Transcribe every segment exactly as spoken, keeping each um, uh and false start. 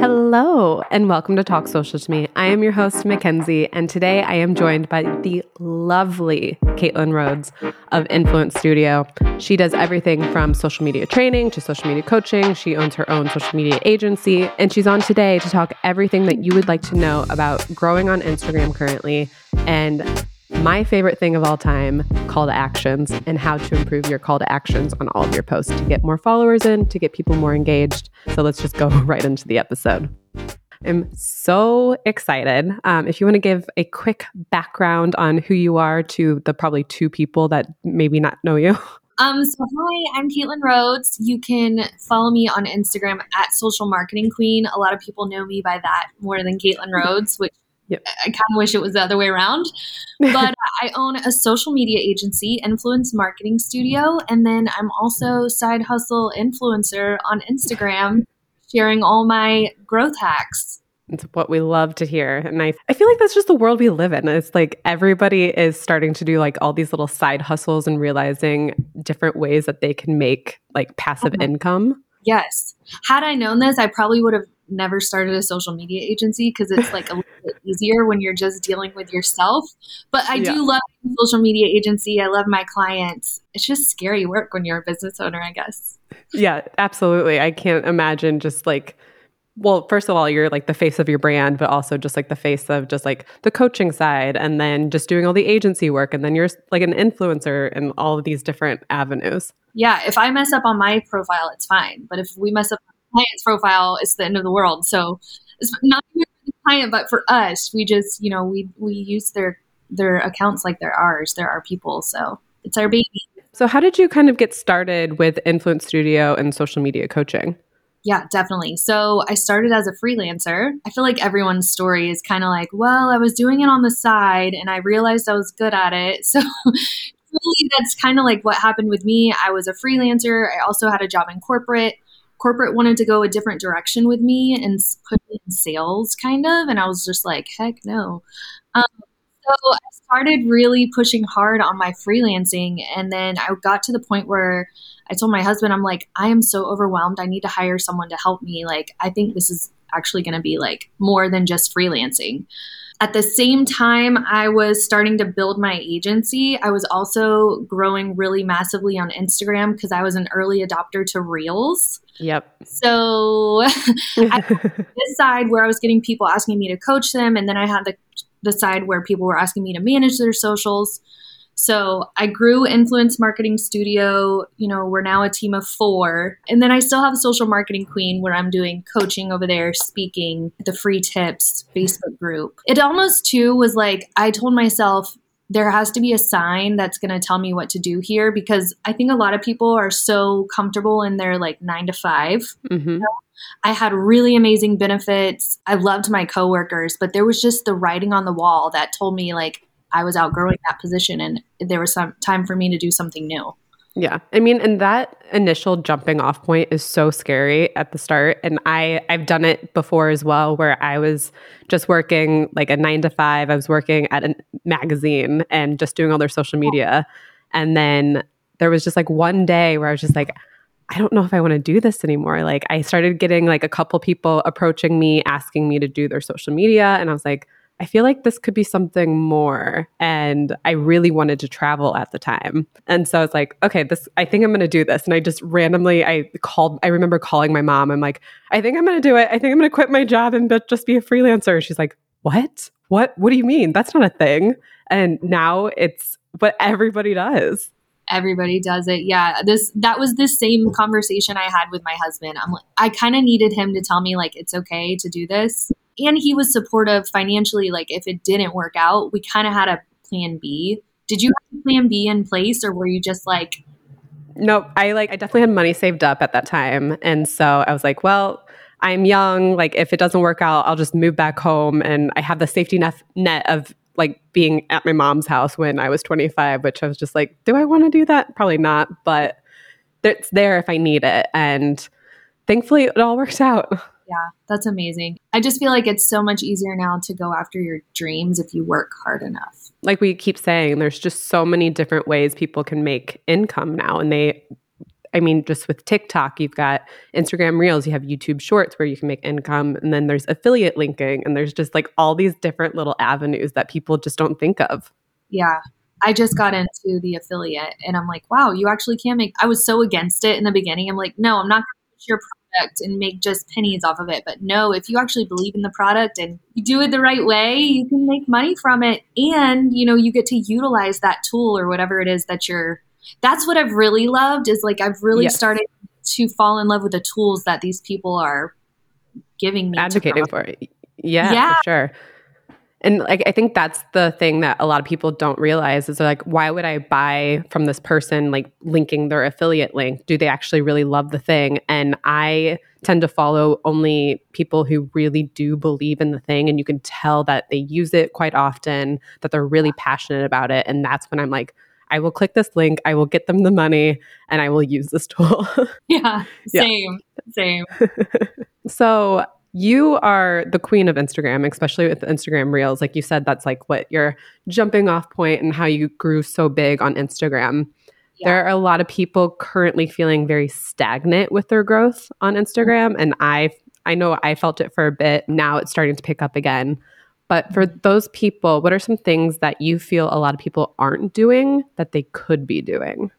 Hello, and welcome to Talk Social to Me. I am your host, Mackenzie, and today I am joined by the lovely Katelyn Rhoades of Enfluence Studio. She does everything from social media training to social media coaching. She owns her own social media agency, and she's on today to talk everything that you would like to know about growing on Instagram currently and my favorite thing of all time, call to actions, and how to improve your call to actions on all of your posts to get more followers in, to get people more engaged. So let's just go right into the episode. I'm so excited. Um, if you want to give a quick background on who you are to the probably two people that maybe not know you. Um, so hi, I'm Katelyn Rhoades. You can follow me on Instagram at Social Marketing Queen. A lot of people know me by that more than Katelyn Rhoades, which Yep. I kind of wish it was the other way around, but I own a social media agency, Enfluence Marketing Studio, and then I'm also Side Hustle Influencer on Instagram, sharing all my growth hacks. It's what we love to hear. And I, I feel like that's just the world we live in. It's like everybody is starting to do like all these little side hustles and realizing different ways that they can make like passive uh-huh. income. Yes. Had I known this, I probably would have never started a social media agency because it's like a little bit easier when you're just dealing with yourself. But I yeah. do love social media agency. I love my clients. It's just scary work when you're a business owner, I guess. Yeah, absolutely. I can't imagine just like, well, first of all, you're like the face of your brand, but also just like the face of just like the coaching side and then just doing all the agency work. And then you're like an influencer in all of these different avenues. Yeah. If I mess up on my profile, it's fine. But if we mess up client's profile, it's the end of the world. So it's not even for the client, but for us, we just, you know, we we use their their accounts like they're ours. They're our people. So it's our baby. So how did you kind of get started with Enfluence Studio and social media coaching? Yeah, definitely. So I started as a freelancer. I feel like everyone's story is kind of like, well, I was doing it on the side and I realized I was good at it. So really, that's kind of like what happened with me. I was a freelancer. I also had a job in corporate. Corporate wanted to go a different direction with me and put me in sales kind of. And I was just like, heck no. Um, so I started really pushing hard on my freelancing. And then I got to the point where I told my husband, I'm like, I am so overwhelmed. I need to hire someone to help me. Like, I think this is actually going to be like more than just freelancing. At the same time, I was starting to build my agency. I was also growing really massively on Instagram because I was an early adopter to Reels. Yep. So I had this side where I was getting people asking me to coach them. And then I had the, the side where people were asking me to manage their socials. So I grew Enfluence Marketing Studio. You know, we're now a team of four. And then I still have Social Marketing Queen where I'm doing coaching over there, speaking, the free tips, Facebook group. It almost too was like, I told myself there has to be a sign that's going to tell me what to do here because I think a lot of people are so comfortable in their like nine to five. Mm-hmm. You know? I had really amazing benefits. I loved my coworkers, but there was just the writing on the wall that told me like, I was outgrowing that position and there was some time for me to do something new. Yeah. I mean, and that initial jumping off point is so scary at the start. And I, I've done it before as well, where I was just working like a nine to five. I was working at a magazine and just doing all their social media. And then there was just like one day where I was just like, I don't know if I want to do this anymore. Like I started getting like a couple people approaching me, asking me to do their social media. And I was like, I feel like this could be something more. And I really wanted to travel at the time. And so I was like, okay, this, I think I'm going to do this. And I just randomly, I called, I remember calling my mom. I'm like, I think I'm going to do it. I think I'm going to quit my job and be, just be a freelancer. She's like, what? What? What do you mean? That's not a thing. And now it's what everybody does. Everybody does it. Yeah. This, that was the same conversation I had with my husband. I'm like, I kind of needed him to tell me like, it's okay to do this. And he was supportive financially. Like if it didn't work out, we kind of had a plan B. Did you have a plan B in place or were you just like? No, I like, I definitely had money saved up at that time. And so I was like, well, I'm young. Like if it doesn't work out, I'll just move back home. And I have the safety net of like being at my mom's house when I was twenty-five, which I was just like, do I want to do that? Probably not, but it's there if I need it. And thankfully it all works out. Yeah, that's amazing. I just feel like it's so much easier now to go after your dreams if you work hard enough. Like we keep saying, there's just so many different ways people can make income now. And they, I mean, just with TikTok, you've got Instagram Reels, you have YouTube Shorts where you can make income, and then there's affiliate linking, and there's just like all these different little avenues that people just don't think of. Yeah. I just got into the affiliate and I'm like, wow, you actually can make, I was so against it in the beginning. I'm like, no, I'm not going to put your product and make just pennies off of it. But no, if you actually believe in the product and you do it the right way, you can make money from it. And, you know, you get to utilize that tool or whatever it is that you're, that's what I've really loved is like, I've really yes. started to fall in love with the tools that these people are giving me. Advocating for it. Yeah, yeah. For sure. And like, I think that's the thing that a lot of people don't realize is like, why would I buy from this person, like linking their affiliate link? Do they actually really love the thing? And I tend to follow only people who really do believe in the thing. And you can tell that they use it quite often, that they're really passionate about it. And that's when I'm like, I will click this link, I will get them the money, and I will use this tool. Yeah, same, yeah. same. So you are the queen of Instagram, especially with Instagram Reels. Like you said, that's like what your jumping off point and how you grew so big on Instagram. Yeah. There are a lot of people currently feeling very stagnant with their growth on Instagram. Mm-hmm. And I I know I felt it for a bit. Now it's starting to pick up again. But for those people, what are some things that you feel a lot of people aren't doing that they could be doing?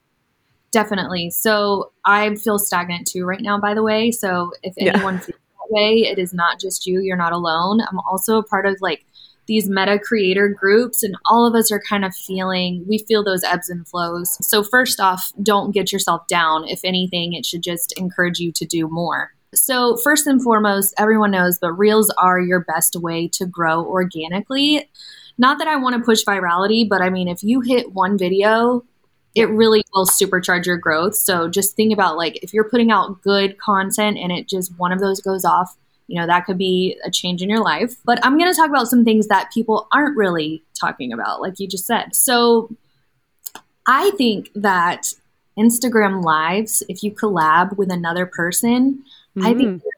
Definitely. So I feel stagnant too right now, by the way. So if anyone yeah. feels way. It is not just you. You're not alone. I'm also a part of like these meta creator groups, and all of us are kind of feeling, we feel those ebbs and flows. So first off, don't get yourself down. If anything, it should just encourage you to do more. So first and foremost, everyone knows, but Reels are your best way to grow organically. Not that I want to push virality, but I mean, if you hit one video, it really will supercharge your growth. So just think about like if you're putting out good content and it just one of those goes off, you know, that could be a change in your life. But I'm going to talk about some things that people aren't really talking about, like you just said. So I think that Instagram Lives, if you collab with another person, mm-hmm. I think there's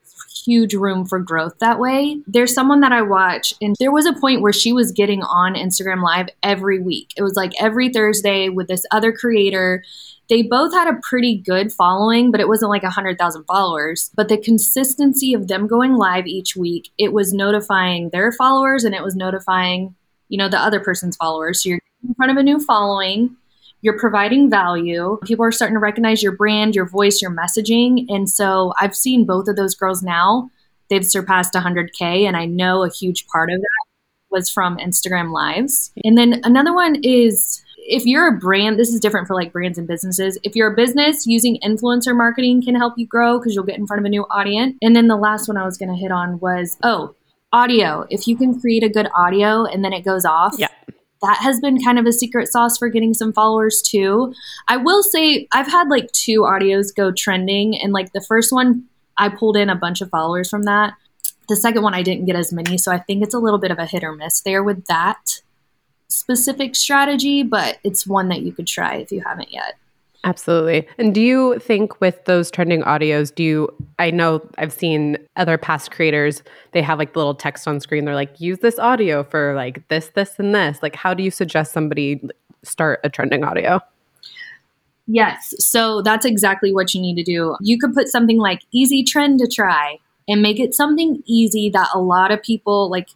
huge room for growth that way. There's someone that I watch, and there was a point where she was getting on Instagram Live every week. It was like every Thursday with this other creator. They both had a pretty good following, but it wasn't like one hundred thousand followers. But the consistency of them going live each week, it was notifying their followers and it was notifying, you know, the other person's followers. So you're in front of a new following. You're providing value. People are starting to recognize your brand, your voice, your messaging. And so I've seen both of those girls now. They've surpassed one hundred K. And I know a huge part of that was from Instagram Lives. And then another one is if you're a brand, this is different for like brands and businesses. If you're a business, using influencer marketing can help you grow because you'll get in front of a new audience. And then the last one I was going to hit on was, oh, audio. If you can create a good audio and then it goes off. Yeah. That has been kind of a secret sauce for getting some followers too. I will say I've had like two audios go trending, and like the first one, I pulled in a bunch of followers from that. The second one, I didn't get as many. So I think it's a little bit of a hit or miss there with that specific strategy, but it's one that you could try if you haven't yet. Absolutely. And do you think with those trending audios, do you, I know I've seen other past creators, they have like the little text on screen. They're like, use this audio for like this, this, and this. Like, how do you suggest somebody start a trending audio? Yes. So that's exactly what you need to do. You could put something like easy trend to try and make it something easy that a lot of people like.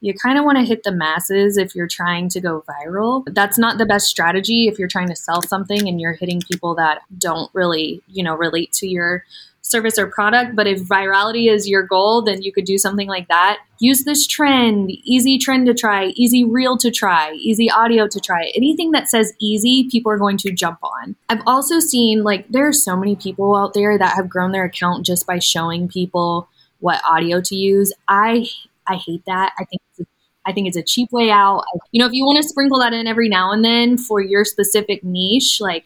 You kind of want to hit the masses if you're trying to go viral. That's not the best strategy if you're trying to sell something and you're hitting people that don't really, you know, relate to your service or product. But if virality is your goal, then you could do something like that. Use this trend, easy trend to try, easy reel to try, easy audio to try. Anything that says easy, people are going to jump on. I've also seen like there are so many people out there that have grown their account just by showing people what audio to use. I I hate that. I think it's a, I think it's a cheap way out. You know, if you want to sprinkle that in every now and then for your specific niche, like,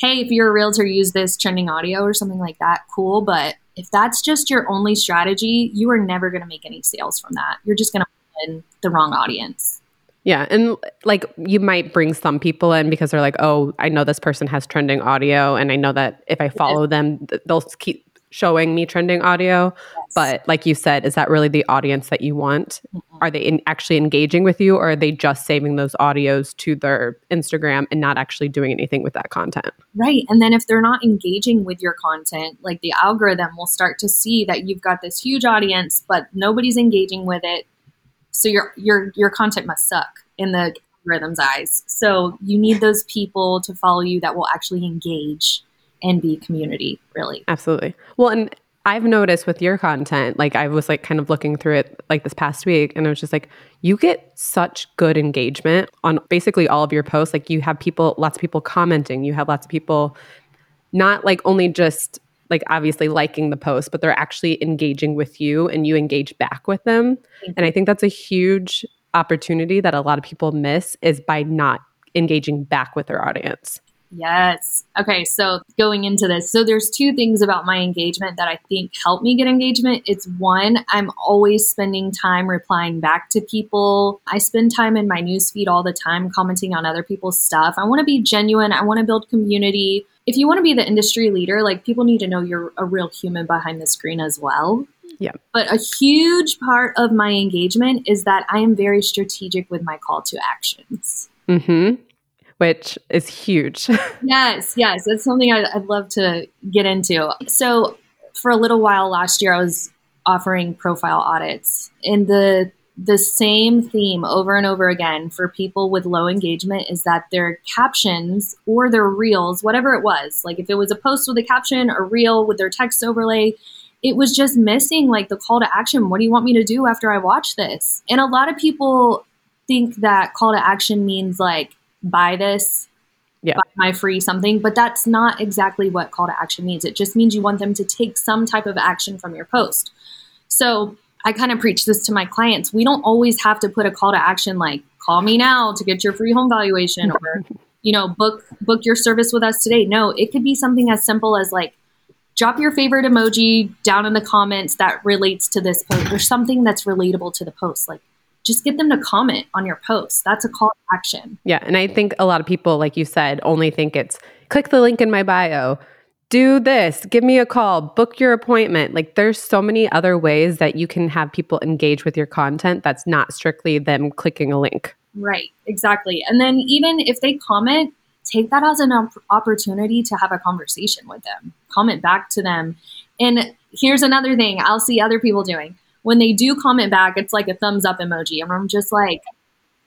hey, if you're a realtor, use this trending audio or something like that, cool. But if that's just your only strategy, you are never going to make any sales from that. You're just going to win the wrong audience. Yeah. And like you might bring some people in because they're like, oh, I know this person has trending audio and I know that if I follow them, they'll keep showing me trending audio. Yes. But like you said, is that really the audience that you want? Mm-hmm. Are they in, actually engaging with you, or are they just saving those audios to their Instagram and not actually doing anything with that content? Right. And then if they're not engaging with your content, like the algorithm will start to see that you've got this huge audience, but nobody's engaging with it. So your your your content must suck in the algorithm's eyes. So you need those people to follow you that will actually engage and be community, really. Absolutely. Well, and I've noticed with your content, like I was like kind of looking through it like this past week, and I was just like, you get such good engagement on basically all of your posts. Like you have people, lots of people commenting. You have lots of people not like only just like obviously liking the post, but they're actually engaging with you and you engage back with them. Mm-hmm. And I think that's a huge opportunity that a lot of people miss, is by not engaging back with their audience. Yes. Okay. So going into this, so there's two things about my engagement that I think help me get engagement. It's one, I'm always spending time replying back to people. I spend time in my newsfeed all the time commenting on other people's stuff. I want to be genuine. I want to build community. If you want to be the industry leader, like people need to know you're a real human behind the screen as well. Yeah. But a huge part of my engagement is that I am very strategic with my call to actions. Mm-hmm. Which is huge. Yes, yes. That's something I, I'd love to get into. So for a little while last year, I was offering profile audits. And the the same theme over and over again for people with low engagement is that their captions or their reels, whatever it was, like if it was a post with a caption or reel with their text overlay, it was just missing like the call to action. What do you want me to do after I watch this? And a lot of people think that call to action means like, buy this, yeah. buy my free something. But that's not exactly what call to action means. It just means you want them to take some type of action from your post. So I kind of preach this to my clients. We don't always have to put a call to action like, call me now to get your free home valuation, or, you know, book, book your service with us today. No, it could be something as simple as like, drop your favorite emoji down in the comments that relates to this post, or something that's relatable to the post. Like, just get them to comment on your post. That's a call to action. Yeah. And I think a lot of people, like you said, only think it's click the link in my bio, do this, give me a call, book your appointment. Like there's so many other ways that you can have people engage with your content that's not strictly them clicking a link. Right. Exactly. And then even if they comment, take that as an op- opportunity to have a conversation with them. Comment back to them. And here's another thing I'll see other people doing. When they do comment back, it's like a thumbs up emoji. And I'm just like,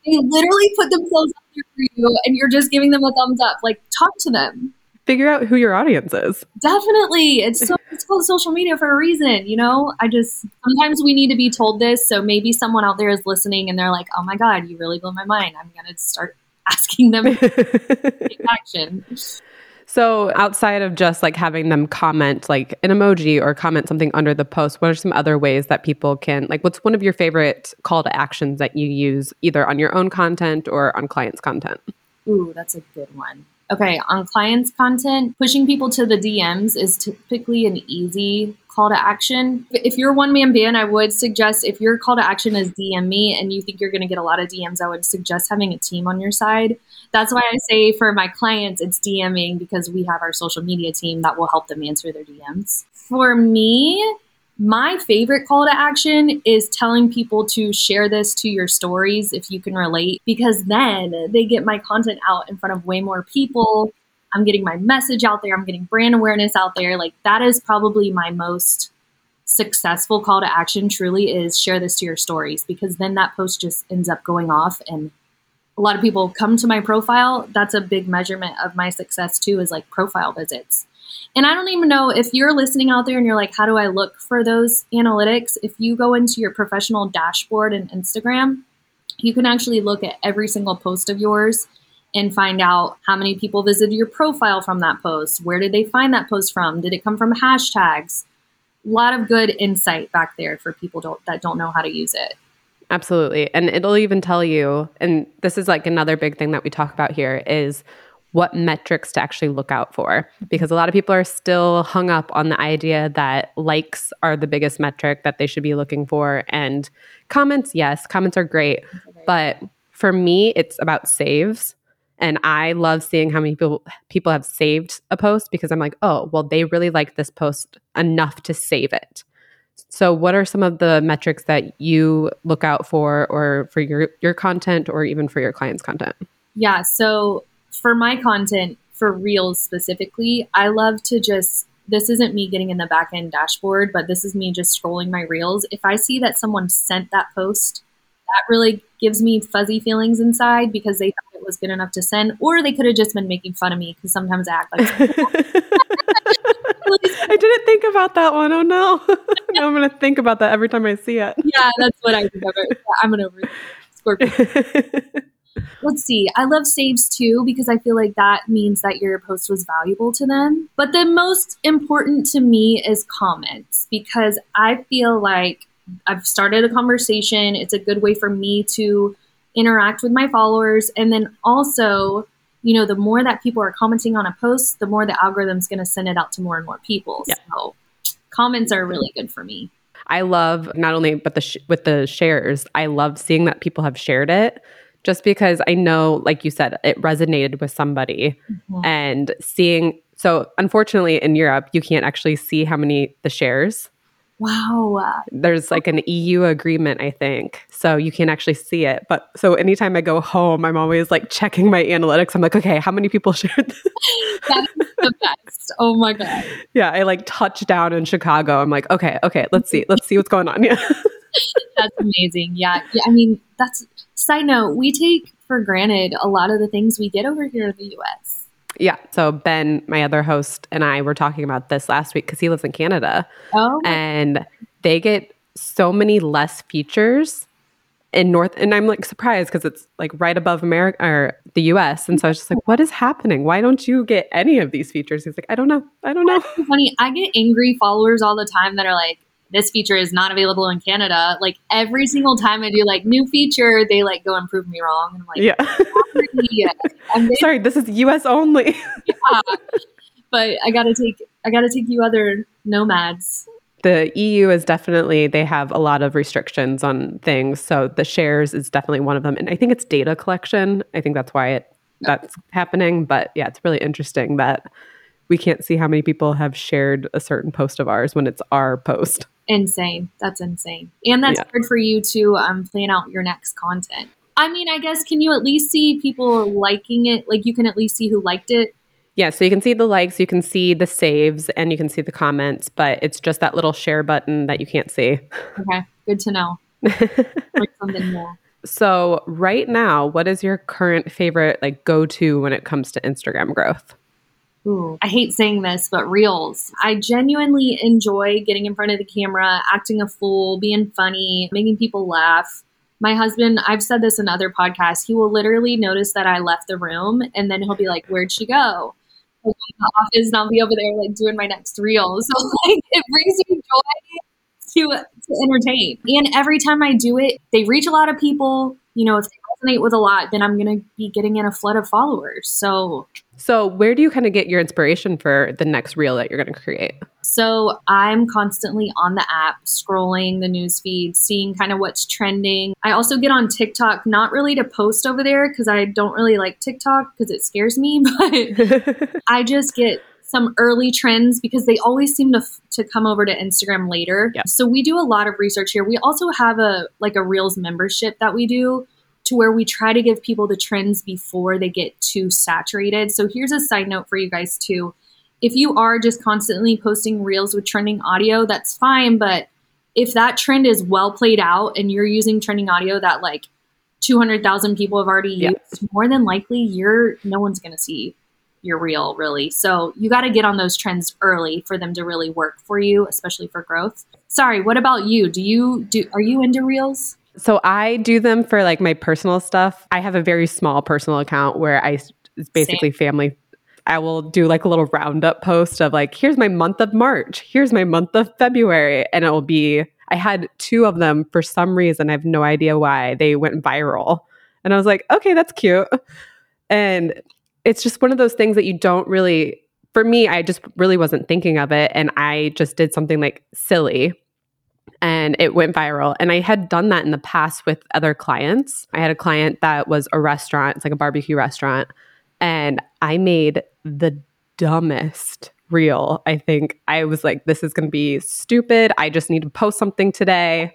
they literally put themselves up there for you and you're just giving them a thumbs up. Like, talk to them. Figure out who your audience is. Definitely. It's so it's called social media for a reason, you know? I just, sometimes we need to be told this. So maybe someone out there is listening and they're like, oh my God, you really blew my mind. I'm going to start asking them to take action. So outside of just like having them comment like an emoji or comment something under the post, what are some other ways that people can, like what's one of your favorite call to actions that you use either on your own content or on clients' content? Ooh, that's a good one. Okay. On clients' content, pushing people to the D Ms is typically an easy call to action. If you're a one-man band, I would suggest if your call to action is D M me and you think you're going to get a lot of D Ms, I would suggest having a team on your side. That's why I say for my clients, it's DMing, because we have our social media team that will help them answer their D Ms. For me, my favorite call to action is telling people to share this to your stories if you can relate, because then they get my content out in front of way more people. I'm getting my message out there. I'm getting brand awareness out there. Like that is probably my most successful call to action truly is share this to your stories, because then that post just ends up going off and a lot of people come to my profile. That's a big measurement of my success too, is like profile visits. And I don't even know if you're listening out there and you're like, how do I look for those analytics? If you go into your professional dashboard in Instagram, you can actually look at every single post of yours and find out how many people visited your profile from that post. Where did they find that post from? Did it come from hashtags? A lot of good insight back there for people don't, that don't know how to use it. Absolutely. And it'll even tell you, and this is like another big thing that we talk about here, is what metrics to actually look out for. Because a lot of people are still hung up on the idea that likes are the biggest metric that they should be looking for. And comments, yes, comments are great. But for me, it's about saves. And I love seeing how many people people have saved a post, because I'm like, oh, well, they really like this post enough to save it. So what are some of the metrics that you look out for, or for your, your content, or even for your clients' content? Yeah. So for my content, for Reels specifically, I love to just, this isn't me getting in the back end dashboard, but this is me just scrolling my Reels. If I see that someone sent that post, that really gives me fuzzy feelings inside, because they thought it was good enough to send, or they could have just been making fun of me, because sometimes I act like I didn't think about that one. Oh no. Now I'm going to think about that every time I see it. Yeah, that's what I think of it. I'm an over Scorpio. Let's see. I love saves too, because I feel like that means that your post was valuable to them. But the most important to me is comments, because I feel like I've started a conversation. It's a good way for me to interact with my followers. And then also, you know, the more that people are commenting on a post, the more the algorithm's going to send it out to more and more people. Yeah. So comments are really good for me. I love not only, but the sh- with the shares, I love seeing that people have shared it, just because I know, like you said, it resonated with somebody. Mm-hmm. And seeing, so unfortunately in Europe, you can't actually see how many the shares. Wow. There's like an E U agreement, I think. So you can actually see it. But so anytime I go home, I'm always like checking my analytics. I'm like, okay, how many people shared this? That's the best. Oh my God. Yeah. I like touched down in Chicago. I'm like, okay, okay, let's see. Let's see what's going on. Yeah. That's amazing. Yeah. yeah. I mean, that's, side note, we take for granted a lot of the things we get over here in the U S. Yeah. So Ben, my other host, and I were talking about this last week, because he lives in Canada. Oh. And they get so many less features in North. And I'm like surprised, because it's like right above America or the U S. And so I was just like, what is happening? Why don't you get any of these features? He's like, I don't know. I don't know. That's funny. I get angry followers all the time that are like, this feature is not available in Canada. Like every single time I do like new feature, they like go and prove me wrong. And I'm like, yeah. I'm then, sorry, this is U S only. Yeah. But I gotta take, I gotta take you other nomads. The E U is definitely, they have a lot of restrictions on things. So the shares is definitely one of them. And I think it's data collection. I think that's why it that's happening. But yeah, it's really interesting that we can't see how many people have shared a certain post of ours when it's our post. Insane. That's insane. And that's yeah. hard for you to um, plan out your next content. I mean, I guess, can you at least see people liking it? Like you can at least see who liked it? Yeah. So you can see the likes, you can see the saves, and you can see the comments, but it's just that little share button that you can't see. Okay. Good to know. Like something more. So right now, what is your current favorite like go-to when it comes to Instagram growth? Ooh, I hate saying this, but Reels. I genuinely enjoy getting in front of the camera, acting a fool, being funny, making people laugh. My husband, I've said this in other podcasts, he will literally notice that I left the room and then he'll be like, where'd she go? I'll go to the office and I'll be over there like doing my next reel. So like, it brings me joy to, to entertain. And every time I do it, they reach a lot of people. You know, if they resonate with a lot, then I'm going to be getting in a flood of followers. So... So where do you kind of get your inspiration for the next reel that you're going to create? So I'm constantly on the app, scrolling the newsfeed, seeing kind of what's trending. I also get on TikTok, not really to post over there because I don't really like TikTok because it scares me, but I just get some early trends because they always seem to f- to come over to Instagram later. Yep. So we do a lot of research here. We also have a like a Reels membership that we do, to where we try to give people the trends before they get too saturated. So here's a side note for you guys too. If you are just constantly posting reels with trending audio, that's fine. But if that trend is well played out and you're using trending audio that like two hundred thousand people have already used, yeah. more than likely you're no one's going to see your reel really. So you got to get on those trends early for them to really work for you, especially for growth. Sorry, what about you? Do you do? Are you into reels? So I do them for like my personal stuff. I have a very small personal account where I it's basically Same. family. I will do like a little roundup post of like, here's my month of March. Here's my month of February. And it will be, I had two of them for some reason. I have no idea why they went viral. And I was like, okay, that's cute. And it's just one of those things that you don't really, for me, I just really wasn't thinking of it. And I just did something like silly. And it went viral. And I had done that in the past with other clients. I had a client that was a restaurant. It's like a barbecue restaurant. and I made the dumbest reel. I think I was like, this is going to be stupid. I just need to post something today.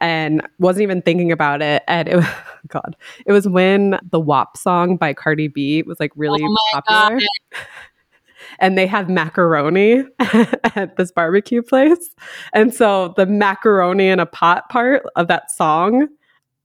And wasn't even thinking about it. And it was, God, it was when the W A P song by Cardi B was like really oh popular. God. And they have macaroni at this barbecue place. And so the macaroni in a pot part of that song,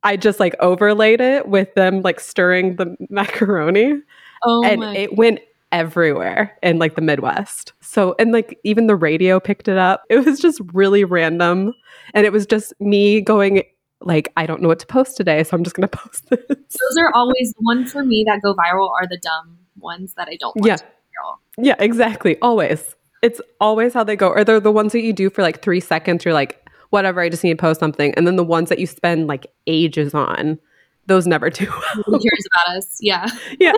I just like overlaid it with them like stirring the macaroni. Oh and my it went everywhere in like the Midwest. So, and like even the radio picked it up. It was just really random. And it was just me going like, I don't know what to post today, so I'm just going to post this. Those are always the ones for me that go viral are the dumb ones that I don't want yeah. to go viral. Yeah, exactly. Always. It's always how they go. Or they're the ones that you do for like three seconds. You're like, whatever, I just need to post something. And then the ones that you spend like ages on, those never do well. Who cares about us? Yeah. Yeah.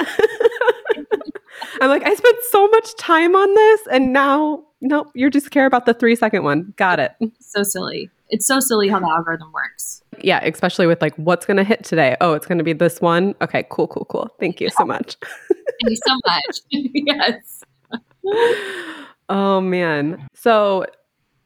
I'm like, I spent so much time on this and now, nope, you just care about the three second one. Got it. So silly. It's so silly how the algorithm works. Yeah, especially with like, what's going to hit today? Oh, it's going to be this one. Okay, cool, cool, cool. Thank you yeah. so much. Thank you so much. Yes. Oh, man. So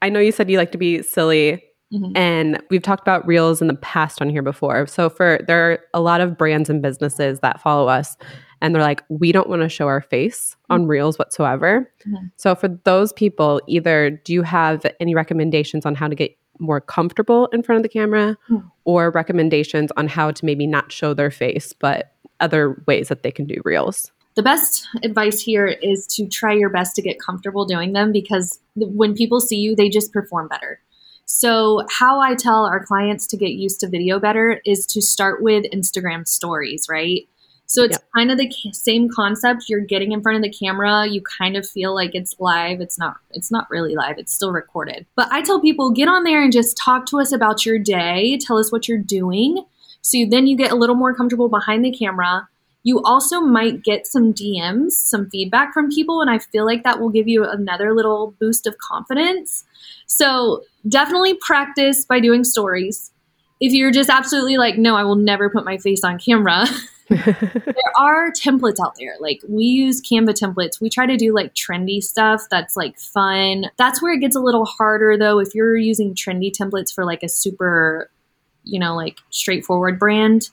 I know you said you like to be silly. Mm-hmm. And we've talked about reels in the past on here before. So for there are a lot of brands and businesses that follow us and they're like, we don't want to show our face mm-hmm. on reels whatsoever. Mm-hmm. So for those people, either do you have any recommendations on how to get more comfortable in front of the camera mm-hmm. or recommendations on how to maybe not show their face, but other ways that they can do reels? The best advice here is to try your best to get comfortable doing them, because when people see you, they just perform better. So how I tell our clients to get used to video better is to start with Instagram stories, right? So it's yep. kind of the same concept. You're getting in front of the camera. You kind of feel like it's live. It's not, it's not really live. It's still recorded. But I tell people, get on there and just talk to us about your day. Tell us what you're doing. So you, then you get a little more comfortable behind the camera. You also might get some D Ms, some feedback from people. And I feel like that will give you another little boost of confidence. So definitely practice by doing stories. If you're just absolutely like, no, I will never put my face on camera. There are templates out there. Like we use Canva templates. We try to do like trendy stuff that's like fun. That's where it gets a little harder though. If you're using trendy templates for like a super, you know, like straightforward brand,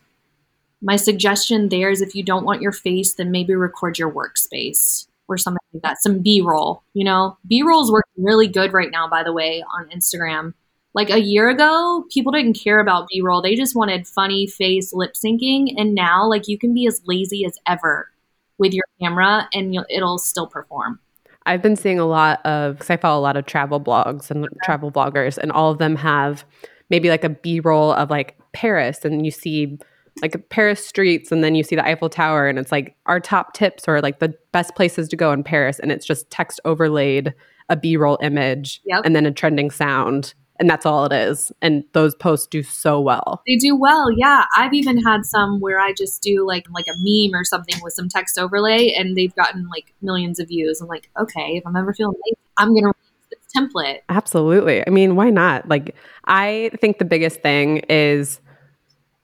my suggestion there is if you don't want your face, then maybe record your workspace or something like that. Some B-roll, you know, B-roll is working really good right now, by the way, on Instagram. Like a year ago, people didn't care about B-roll. They just wanted funny face lip syncing. And now like you can be as lazy as ever with your camera and you'll, it'll still perform. I've been seeing a lot of, because I follow a lot of travel blogs and okay. travel bloggers, and all of them have maybe like a B-roll of like Paris, and you see like Paris streets, and then you see the Eiffel Tower, and it's like our top tips or like the best places to go in Paris. And it's just text overlaid, a B-roll image, yep. and then a trending sound. And that's all it is. And those posts do so well. They do well. Yeah. I've even had some where I just do like, like a meme or something with some text overlay, and they've gotten like millions of views. I'm like, okay, if I'm ever feeling late, I'm going to use this template. Absolutely. I mean, why not? Like, I think the biggest thing is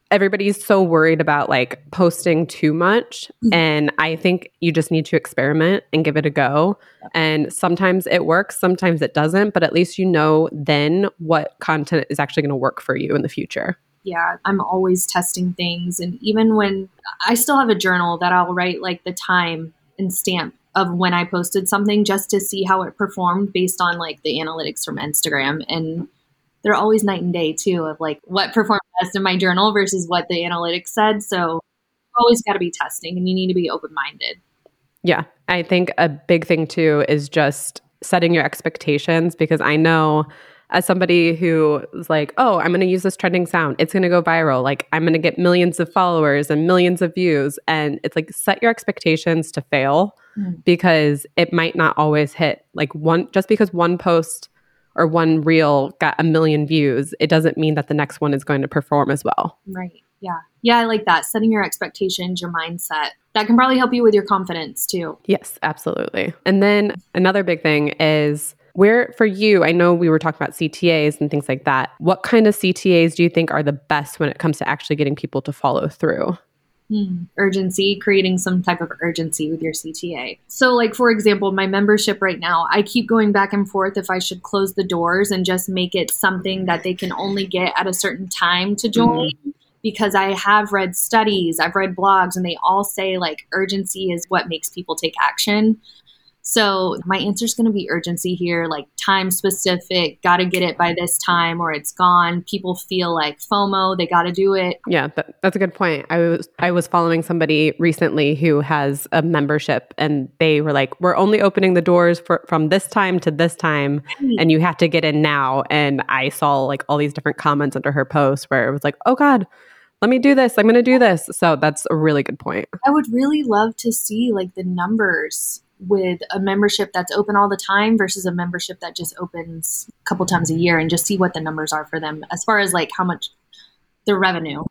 everybody's so worried about like posting too much. Mm-hmm. And I think you just need to experiment and give it a go. Yep. And sometimes it works, sometimes it doesn't, but at least you know then what content is actually going to work for you in the future. Yeah, I'm always testing things. And even when I still have a journal that I'll write like the time and stamp of when I posted something just to see how it performed based on like the analytics from Instagram. And they're always night and day too of like what performed best in my journal versus what the analytics said. So always got to be testing, and you need to be open-minded. Yeah. I think a big thing too is just setting your expectations, because I know as somebody who is like, oh, I'm going to use this trending sound, it's going to go viral. Like I'm going to get millions of followers and millions of views. And it's like, set your expectations to fail mm. because it might not always hit. Like one, just because one post or one reel got a million views, it doesn't mean that the next one is going to perform as well. Right. Yeah. Yeah, I like that. Setting your expectations, your mindset. That can probably help you with your confidence too. Yes, absolutely. And then another big thing is where, for you, I know we were talking about C T As and things like that. What kind of C T As do you think are the best when it comes to actually getting people to follow through? Mm. Urgency, creating some type of urgency with your C T A. So like, for example, my membership right now, I keep going back and forth if I should close the doors and just make it something that they can only get at a certain time to join, mm-hmm. because I have read studies, I've read blogs, and they all say like urgency is what makes people take action. So my answer is going to be urgency here, like time specific, got to get it by this time or it's gone. People feel like FOMO, they got to do it. Yeah, that, that's a good point. I was I was following somebody recently who has a membership and they were like, we're only opening the doors for, from this time to this time, and you have to get in now. And I saw like all these different comments under her post where it was like, oh God, let me do this. I'm going to do this. So that's a really good point. I would really love to see like the numbers with a membership that's open all the time versus a membership that just opens a couple times a year, and just see what the numbers are for them as far as like how much the revenue.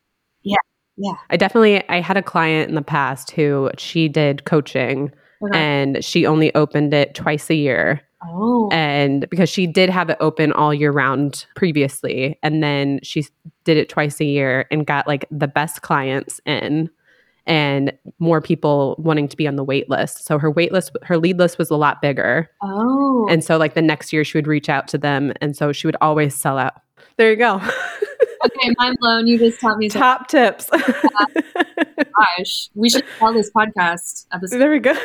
Yeah. Yeah. I definitely, I had a client in the past who she did coaching, okay. and she only opened it twice a year. Oh. And because she did have it open all year round previously, and then she did it twice a year and got like the best clients in, and more people wanting to be on the wait list. So her wait list, her lead list was a lot bigger. Oh. And so like the next year she would reach out to them. And so she would always sell out. There you go. Okay, mind blown. You just taught me. Top that. Tips. Yeah. Gosh, we should call this podcast episode. There we go.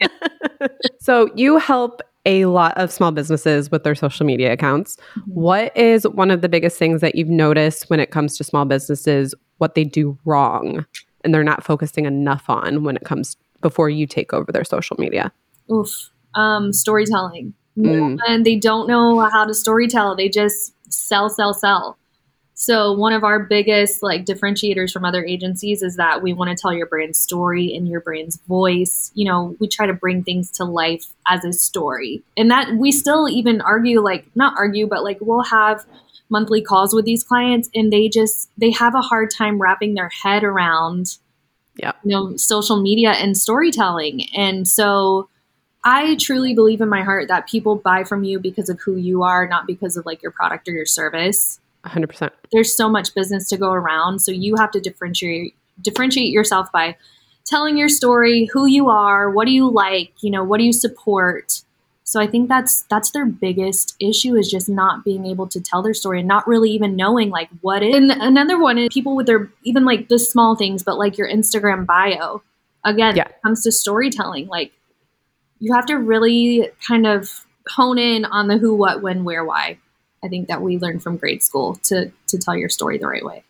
Yeah. So you help a lot of small businesses with their social media accounts. Mm-hmm. What is one of the biggest things that you've noticed when it comes to small businesses, what they do wrong? And they're not focusing enough on when it comes before you take over their social media? Oof. Um, storytelling. Mm. And they don't know how to storytell. They just sell, sell, sell. So one of our biggest like differentiators from other agencies is that we want to tell your brand's story in your brand's voice. You know, we try to bring things to life as a story. And that we still even argue, like not argue, but like we'll have monthly calls with these clients, and they just, they have a hard time wrapping their head around, yeah, you know, social media and storytelling. And so I truly believe in my heart that people buy from you because of who you are, not because of like your product or your service. one hundred percent. There's so much business to go around. So you have to differentiate, differentiate yourself by telling your story, who you are, what do you like, you know, what do you support? So I think that's that's their biggest issue, is just not being able to tell their story and not really even knowing like what is. And another one is people with their, even like the small things, but like your Instagram bio. Again, yeah. When it comes to storytelling, like you have to really kind of hone in on the who, what, when, where, why. I think that we learned from grade school to to tell your story the right way.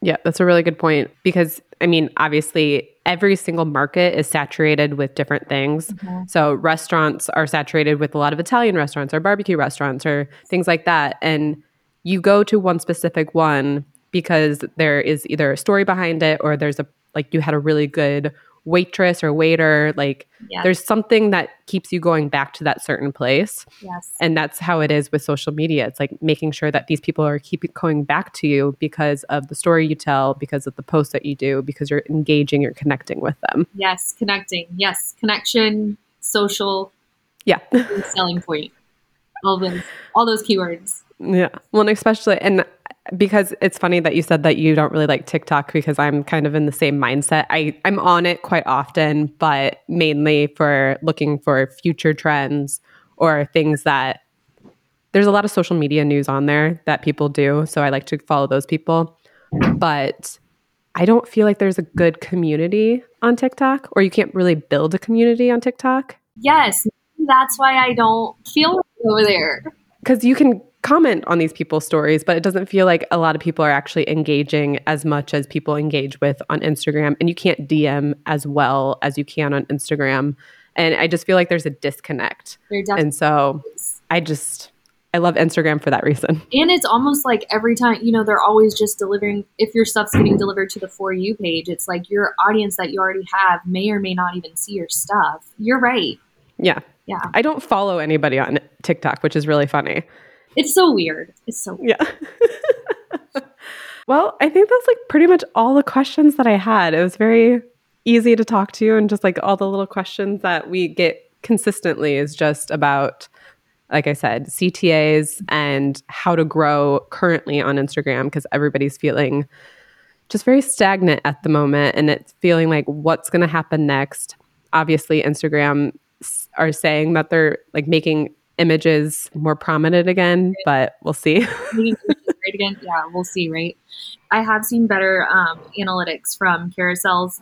Yeah, that's a really good point, because I mean, obviously every single market is saturated with different things. Mm-hmm. So restaurants are saturated with a lot of Italian restaurants or barbecue restaurants or things like that. And you go to one specific one because there is either a story behind it, or there's a, like you had a really good waitress or waiter. Like yes. There's something that keeps you going back to that certain place. Yes. And that's how it is with social media. It's like making sure that these people are keep going back to you because of the story you tell, because of the posts that you do, because you're engaging, you're connecting with them. Yes. Connecting. Yes. Connection, social. Yeah. Selling point. All those, all those keywords. Yeah. Well, and especially, and because it's funny that you said that you don't really like TikTok, because I'm kind of in the same mindset. I, I'm on it quite often, but mainly for looking for future trends or things that there's a lot of social media news on there that people do. So I like to follow those people. But I don't feel like there's a good community on TikTok, or you can't really build a community on TikTok. Yes. That's why I don't feel over there. Because you can comment on these people's stories, but it doesn't feel like a lot of people are actually engaging as much as people engage with on Instagram. And you can't D M as well as you can on Instagram. And I just feel like there's a disconnect. And so I just, I love Instagram for that reason. And it's almost like every time, you know, they're always just delivering, if your stuff's getting delivered to the For You page, it's like your audience that you already have may or may not even see your stuff. You're right. Yeah. Yeah. I don't follow anybody on TikTok, which is really funny. It's so weird. It's so weird. Yeah. Well, I think that's like pretty much all the questions that I had. It was very easy to talk to you, and just like all the little questions that we get consistently is just about, like I said, C T As and how to grow currently on Instagram, because everybody's feeling just very stagnant at the moment. And it's feeling like what's going to happen next. Obviously, Instagram are saying that they're like making images more prominent again, but we'll see. Again, yeah, we'll see, right? I have seen better um, analytics from carousels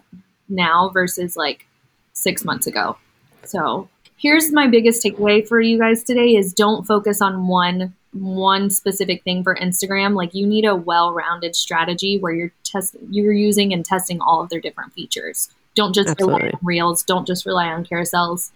now versus like six months ago. So here's my biggest takeaway for you guys today is don't focus on one one specific thing for Instagram. Like you need a well-rounded strategy where you're test you're using and testing all of their different features. Don't just Absolutely. Rely on Reels. Don't just rely on carousels.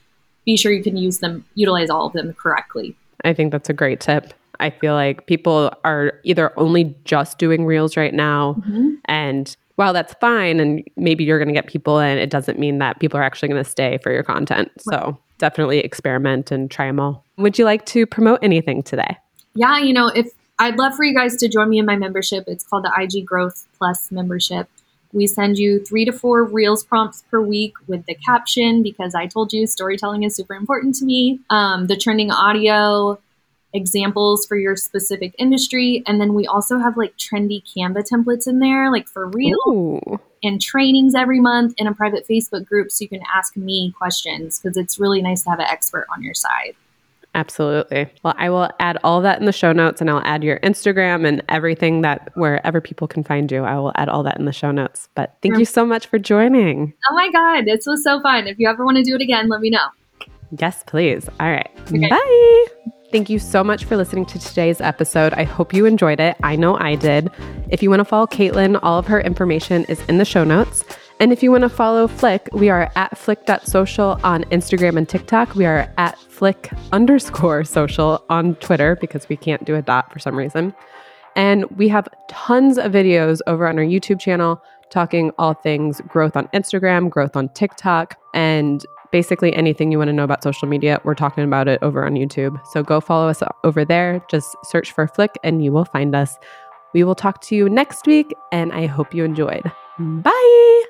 Be sure you can use them, utilize all of them correctly. I think that's a great tip. I feel like people are either only just doing Reels right now, mm-hmm. and while that's fine, and maybe you're going to get people in, it doesn't mean that people are actually going to stay for your content. Right. So definitely experiment and try them all. Would you like to promote anything today? Yeah, you know, if I'd love for you guys to join me in my membership. It's called the I G Growth Plus Membership. We send you three to four Reels prompts per week with the caption, because I told you storytelling is super important to me. Um, the trending audio, examples for your specific industry. And then we also have like trendy Canva templates in there, like for Reels, Ooh. And trainings every month in a private Facebook group. So you can ask me questions, because it's really nice to have an expert on your side. Absolutely. Well, I will add all that in the show notes, and I'll add your Instagram and everything that wherever people can find you, I will add all that in the show notes. But thank you so much for joining. Oh my God. This was so fun. If you ever want to do it again, let me know. Yes, please. All right. Okay. Bye. Thank you so much for listening to today's episode. I hope you enjoyed it. I know I did. If you want to follow Katelyn, all of her information is in the show notes. And if you want to follow Flick, we are at flick dot social on Instagram and TikTok. We are at flick underscore social on Twitter, because we can't do a dot for some reason. And we have tons of videos over on our YouTube channel talking all things growth on Instagram, growth on TikTok, and basically anything you want to know about social media, we're talking about it over on YouTube. So go follow us over there. Just search for Flick and you will find us. We will talk to you next week, and I hope you enjoyed. Bye.